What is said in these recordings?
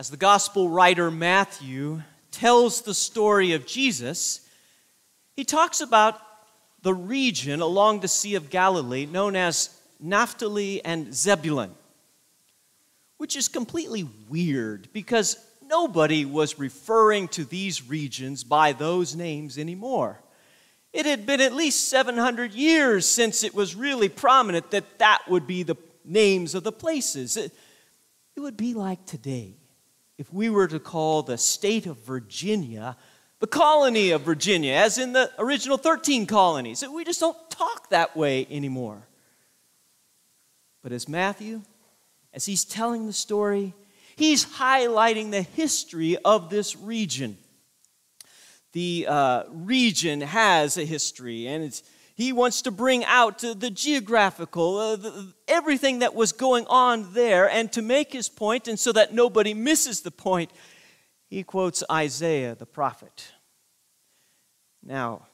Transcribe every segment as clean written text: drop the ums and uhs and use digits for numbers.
As the gospel writer Matthew tells the story of Jesus, he talks about the region along the Sea of Galilee known as Naphtali and Zebulun, which is completely weird because nobody was referring to these regions by those names anymore. It had been at least 700 years since it was really prominent that that would be the names of the places. It would be like today if we were to call the state of Virginia the colony of Virginia, as in the original 13 colonies. We just don't talk that way anymore. But as Matthew, as he's telling the story, he's highlighting the history of this region. The region has a history, and he wants to bring out the geographical, everything that was going on there, and to make his point, and so that nobody misses the point, he quotes Isaiah the prophet. Now,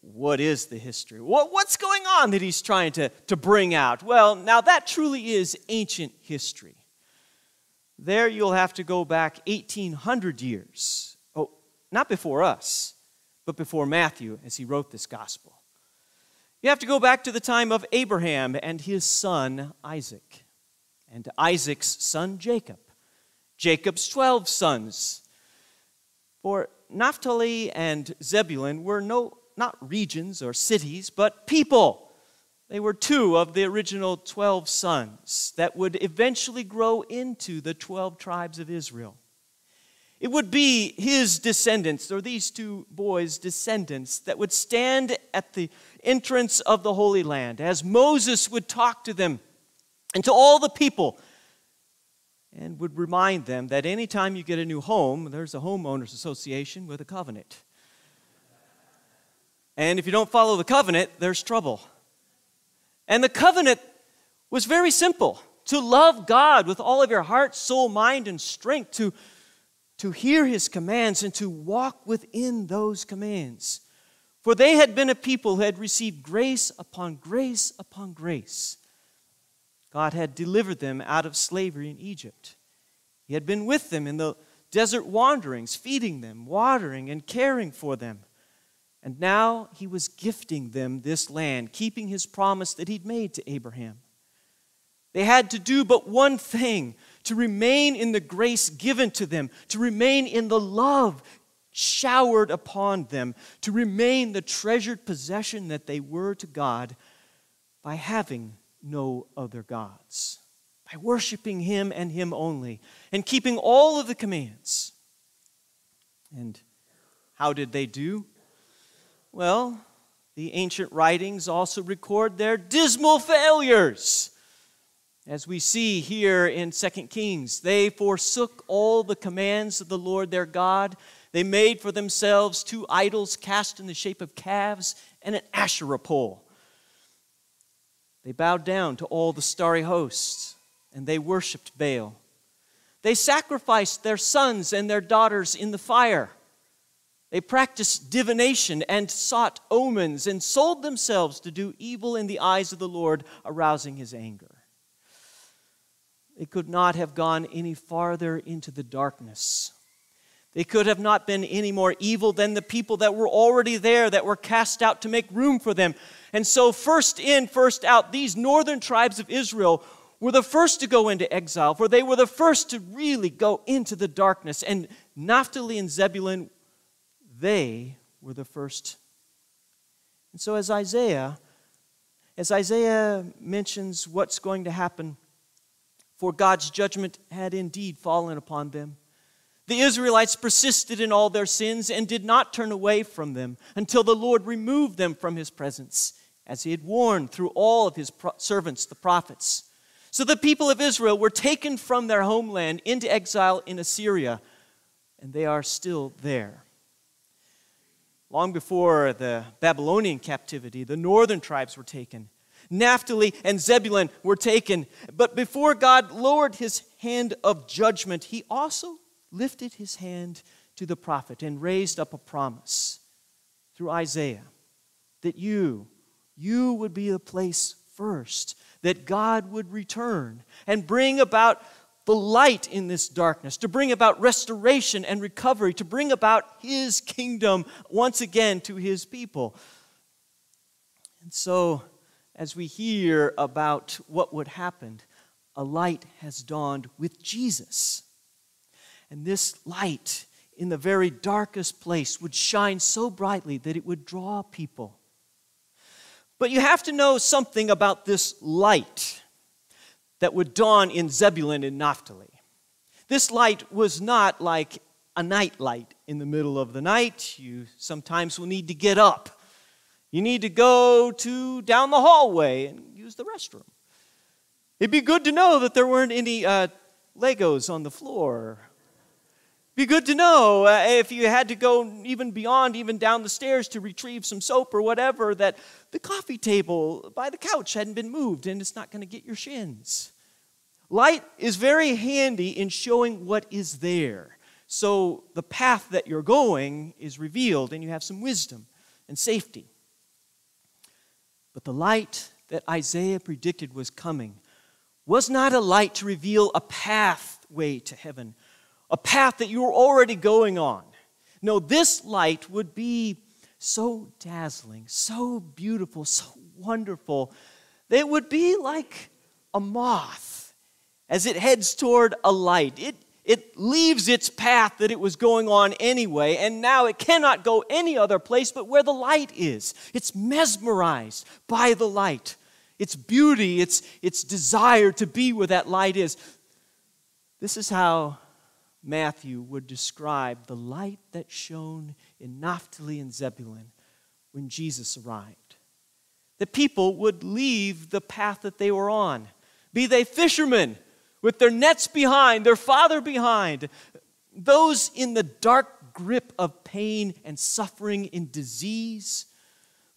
what is the history? What's going on that he's trying to bring out? Well, now that truly is ancient history. There you'll have to go back 1,800 years. Not before us, but before Matthew as he wrote this gospel. You have to go back to the time of Abraham and his son Isaac, and Isaac's son Jacob, Jacob's 12 sons. For Naphtali and Zebulun were not regions or cities, but people. They were two of the original 12 sons that would eventually grow into the 12 tribes of Israel. It would be his descendants, or these two boys' descendants, that would stand at the entrance of the Holy Land as Moses would talk to them and to all the people and would remind them that anytime you get a new home, there's a homeowners association with a covenant. And if you don't follow the covenant, there's trouble. And the covenant was very simple: to love God with all of your heart, soul, mind, and strength, to hear his commands and to walk within those commands. For they had been a people who had received grace upon grace upon grace. God had delivered them out of slavery in Egypt. He had been with them in the desert wanderings, feeding them, watering, and caring for them. And now he was gifting them this land, keeping his promise that he'd made to Abraham. They had to do but one thing: to remain in the grace given to them, to remain in the love showered upon them, to remain the treasured possession that they were to God by having no other gods, by worshiping him and him only, and keeping all of the commands. And how did they do? Well, the ancient writings also record their dismal failures. As we see here in Second Kings, they forsook all the commands of the Lord their God. They made for themselves two idols cast in the shape of calves and an Asherah pole. They bowed down to all the starry hosts, and they worshipped Baal. They sacrificed their sons and their daughters in the fire. They practiced divination and sought omens and sold themselves to do evil in the eyes of the Lord, arousing his anger. They could not have gone any farther into the darkness. They could have not been any more evil than the people that were already there, that were cast out to make room for them. And so first in, first out, these northern tribes of Israel were the first to go into exile, for they were the first to really go into the darkness. And Naphtali and Zebulun, they were the first. And so as Isaiah mentions what's going to happen, for God's judgment had indeed fallen upon them, the Israelites persisted in all their sins and did not turn away from them until the Lord removed them from his presence, as he had warned through all of his servants, the prophets. So the people of Israel were taken from their homeland into exile in Assyria, and they are still there. Long before the Babylonian captivity, the northern tribes were taken. Naphtali and Zebulun were taken. But before God lowered his hand of judgment, he also lifted his hand to the prophet and raised up a promise through Isaiah that you would be the place first, that God would return and bring about the light in this darkness, to bring about restoration and recovery, to bring about his kingdom once again to his people. And so, as we hear about what would happen, a light has dawned with Jesus. And this light in the very darkest place would shine so brightly that it would draw people. But you have to know something about this light that would dawn in Zebulun and Naphtali. This light was not like a night light in the middle of the night. You sometimes will need to get up. You need to go to down the hallway and use the restroom. It'd be good to know that there weren't any Legos on the floor. It'd be good to know if you had to go even beyond, even down the stairs to retrieve some soap or whatever, that the coffee table by the couch hadn't been moved and it's not going to get your shins. Light is very handy in showing what is there. So the path that you're going is revealed and you have some wisdom and safety. But the light that Isaiah predicted was coming was not a light to reveal a pathway to heaven, a path that you were already going on. No, this light would be so dazzling, so beautiful, so wonderful, that it would be like a moth as it heads toward a light. It leaves its path that it was going on anyway, and now it cannot go any other place but where the light is. It's mesmerized by the light. Its beauty, its desire to be where that light is. This is how Matthew would describe the light that shone in Naphtali and Zebulun when Jesus arrived. The people would leave the path that they were on, be they fishermen, with their nets behind, their father behind, those in the dark grip of pain and suffering in disease,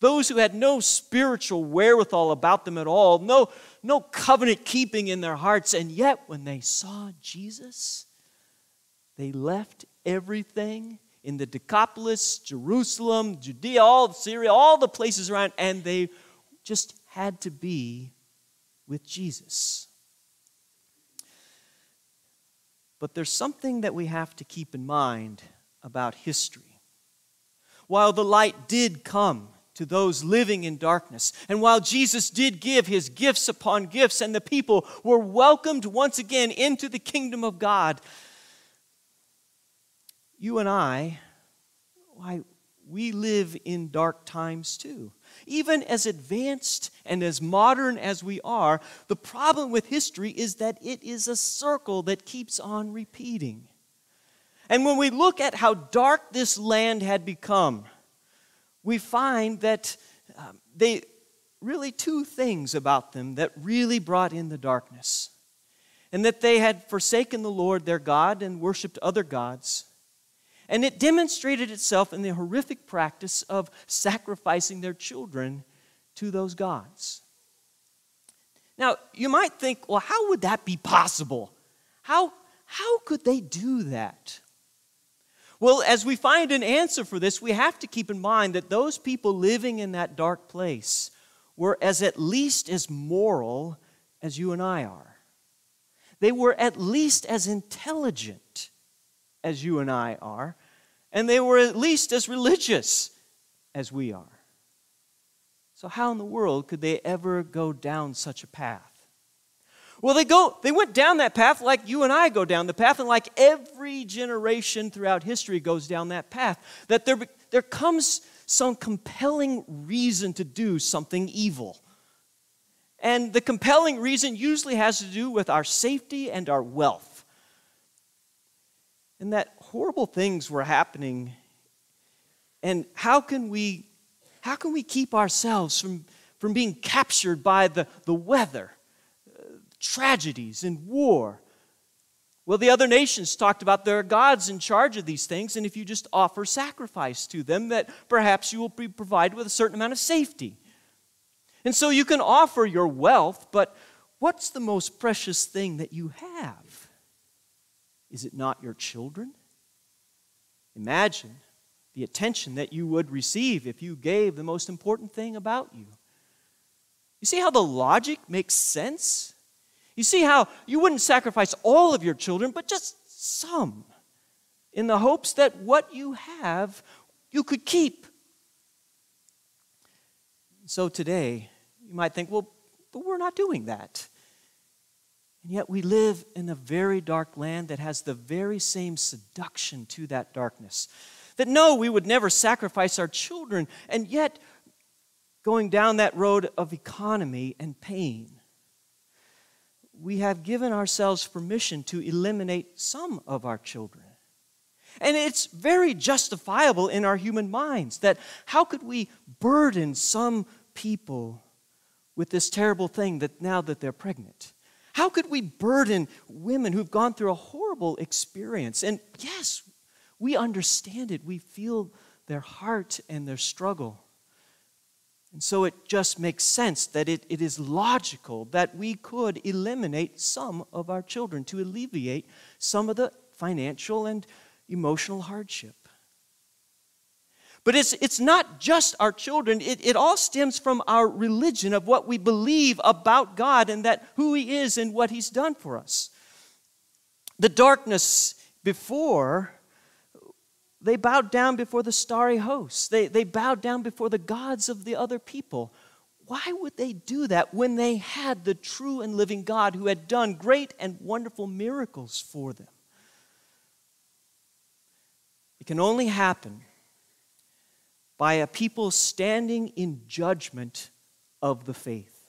those who had no spiritual wherewithal about them at all, no covenant keeping in their hearts. And yet when they saw Jesus, they left everything in the Decapolis, Jerusalem, Judea, all Syria, all the places around, and they just had to be with Jesus. But there's something that we have to keep in mind about history. While the light did come to those living in darkness, and while Jesus did give his gifts upon gifts, and the people were welcomed once again into the kingdom of God, you and I, we live in dark times too. Even as advanced and as modern as we are, the problem with history is that it is a circle that keeps on repeating. And when we look at how dark this land had become, we find that they really two things about them that really brought in the darkness. And that they had forsaken the Lord their God and worshiped other gods. And it demonstrated itself in the horrific practice of sacrificing their children to those gods. Now, you might think, well, how would that be possible? How could they do that? Well, as we find an answer for this, we have to keep in mind that those people living in that dark place were at least as moral as you and I are. They were at least as intelligent as you and I are, and they were at least as religious as we are. So how in the world could they ever go down such a path? Well, they went down that path like you and I go down the path, and like every generation throughout history goes down that path, that there comes some compelling reason to do something evil. And the compelling reason usually has to do with our safety and our wealth. And that horrible things were happening. And how can we keep ourselves from being captured by the weather, tragedies and war? Well, the other nations talked about there are gods in charge of these things, and if you just offer sacrifice to them, that perhaps you will be provided with a certain amount of safety. And so you can offer your wealth, but what's the most precious thing that you have? Is it not your children? Imagine the attention that you would receive if you gave the most important thing about you. You see how the logic makes sense? You see how you wouldn't sacrifice all of your children, but just some, in the hopes that what you have, you could keep. So today, you might think, well, but we're not doing that. And yet we live in a very dark land that has the very same seduction to that darkness. That no, we would never sacrifice our children, and yet going down that road of economy and pain. We have given ourselves permission to eliminate some of our children. And it's very justifiable in our human minds that how could we burden some people with this terrible thing that now that they're pregnant? How could we burden women who've gone through a horrible experience? And yes, we understand it. We feel their heart and their struggle. And so it just makes sense that it is logical that we could eliminate some of our children to alleviate some of the financial and emotional hardship. But it's not just our children. It all stems from our religion of what we believe about God and that who He is and what He's done for us. The darkness before, they bowed down before the starry hosts. They bowed down before the gods of the other people. Why would they do that when they had the true and living God who had done great and wonderful miracles for them? It can only happen by a people standing in judgment of the faith.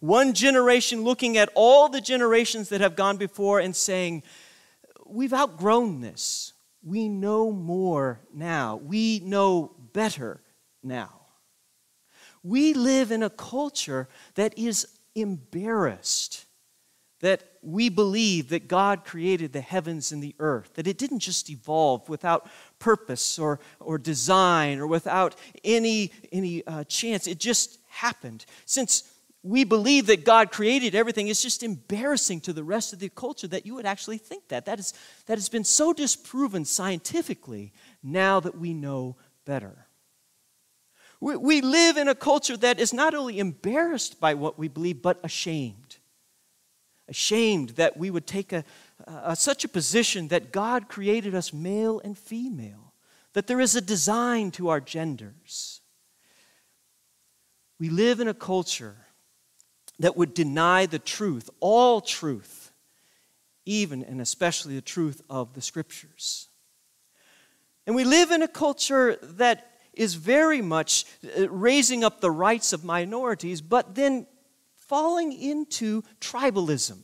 One generation looking at all the generations that have gone before and saying, we've outgrown this. We know more now. We know better now. We live in a culture that is embarrassed that we believe that God created the heavens and the earth, that it didn't just evolve without purpose or design or without any chance. It just happened. Since we believe that God created everything, it's just embarrassing to the rest of the culture that you would actually think that. That has been so disproven scientifically now that we know better. We live in a culture that is not only embarrassed by what we believe, but ashamed. Ashamed that we would take such a position that God created us male and female, that there is a design to our genders. We live in a culture that would deny the truth, all truth, even and especially the truth of the Scriptures. And we live in a culture that is very much raising up the rights of minorities, but then falling into tribalism.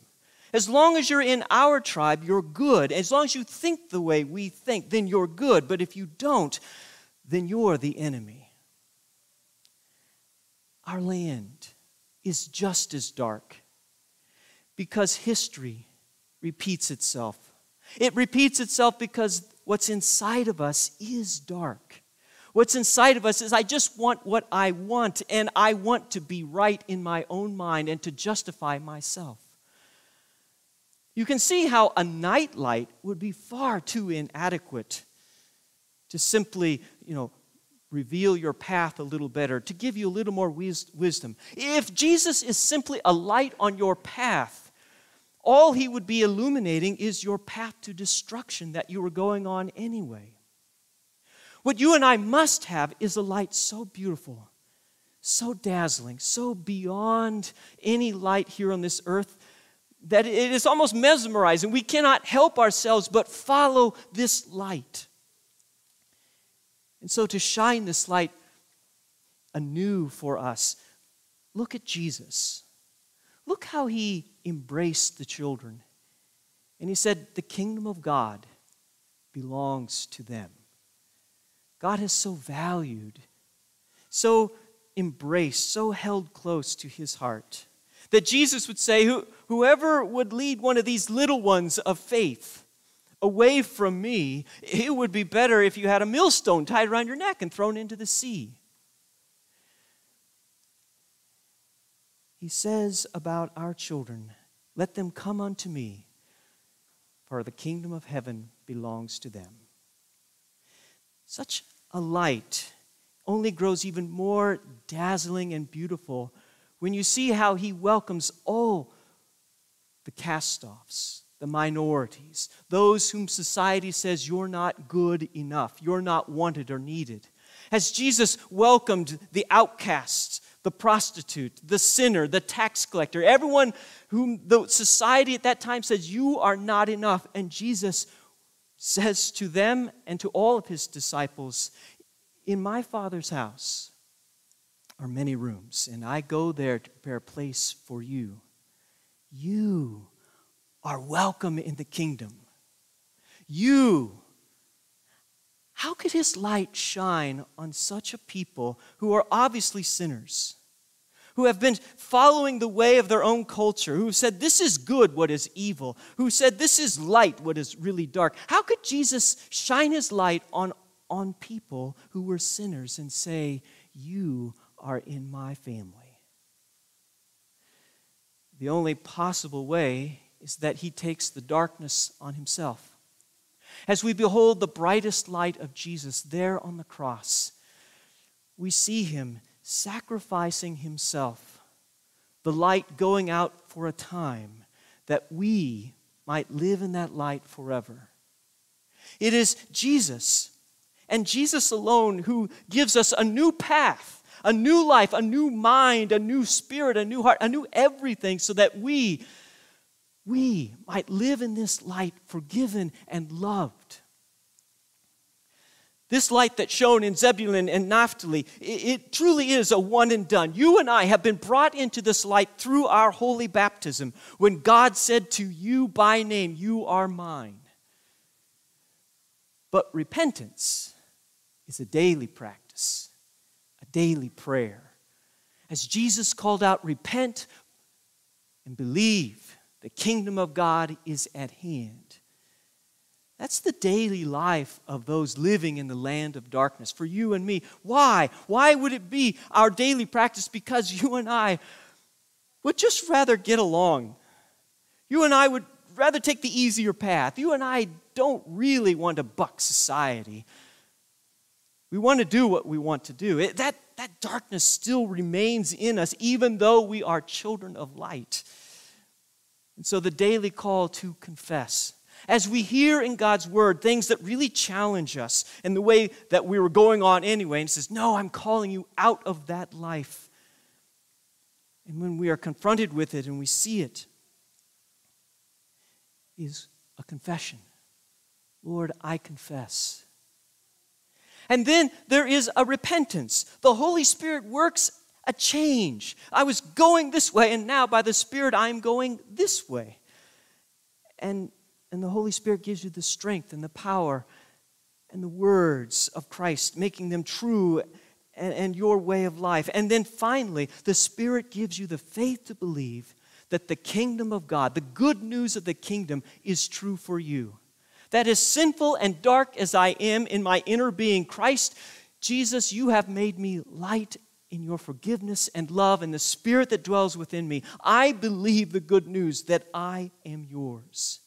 As long as you're in our tribe, you're good. As long as you think the way we think, then you're good. But if you don't, then you're the enemy. Our land is just as dark because history repeats itself. It repeats itself because what's inside of us is dark. What's inside of us is I just want what I want, and I want to be right in my own mind and to justify myself. You can see how a nightlight would be far too inadequate to simply, reveal your path a little better, to give you a little more wisdom. If Jesus is simply a light on your path, all He would be illuminating is your path to destruction that you were going on anyway. What you and I must have is a light so beautiful, so dazzling, so beyond any light here on this earth that it is almost mesmerizing. We cannot help ourselves but follow this light. And so to shine this light anew for us, look at Jesus. Look how He embraced the children. And He said, the kingdom of God belongs to them. God has so valued, so embraced, so held close to His heart that Jesus would say, whoever would lead one of these little ones of faith away from me, it would be better if you had a millstone tied around your neck and thrown into the sea. He says about our children, let them come unto me, for the kingdom of heaven belongs to them. Such a light only grows even more dazzling and beautiful when you see how He welcomes all the cast-offs, the minorities, those whom society says you're not good enough, you're not wanted or needed. Has Jesus welcomed the outcasts, the prostitute, the sinner, the tax collector, everyone whom the society at that time says you are not enough? And Jesus says to them and to all of his disciples, in my Father's house are many rooms, and I go there to prepare a place for you. You are welcome in the kingdom. You. How could his light shine on such a people who are obviously sinners, who have been following the way of their own culture, who said this is good what is evil, who said this is light what is really dark? How could Jesus shine his light on people who were sinners and say, you are in my family? The only possible way is that he takes the darkness on himself. As we behold the brightest light of Jesus there on the cross, we see him sacrificing himself, the light going out for a time, that we might live in that light forever. It is Jesus, and Jesus alone, who gives us a new path, a new life, a new mind, a new spirit, a new heart, a new everything, so that we might live in this light, forgiven and loved. This light that shone in Zebulun and Naphtali, it truly is a one and done. You and I have been brought into this light through our holy baptism, when God said to you by name, you are mine. But repentance is a daily practice, a daily prayer. As Jesus called out, repent and believe the kingdom of God is at hand. That's the daily life of those living in the land of darkness, for you and me. Why? Why would it be our daily practice? Because you and I would just rather get along. You and I would rather take the easier path. You and I don't really want to buck society. We want to do what we want to do. That darkness still remains in us, even though we are children of light. And so the daily call to confess. As we hear in God's word things that really challenge us in the way that we were going on anyway, and says, no, I'm calling you out of that life. And when we are confronted with it and we see it, is a confession. Lord, I confess. And then there is a repentance. The Holy Spirit works a change. I was going this way, and now by the Spirit I'm going this way. And the Holy Spirit gives you the strength and the power and the words of Christ, making them true and your way of life. And then finally, the Spirit gives you the faith to believe that the kingdom of God, the good news of the kingdom, is true for you. That as sinful and dark as I am in my inner being, Christ, Jesus, you have made me light in your forgiveness and love and the Spirit that dwells within me. I believe the good news that I am yours.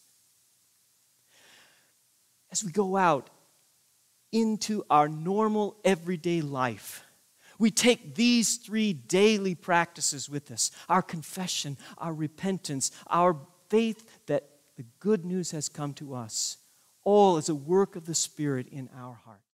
As we go out into our normal everyday life, we take these three daily practices with us: our confession, our repentance, our faith that the good news has come to us, all as a work of the Spirit in our heart.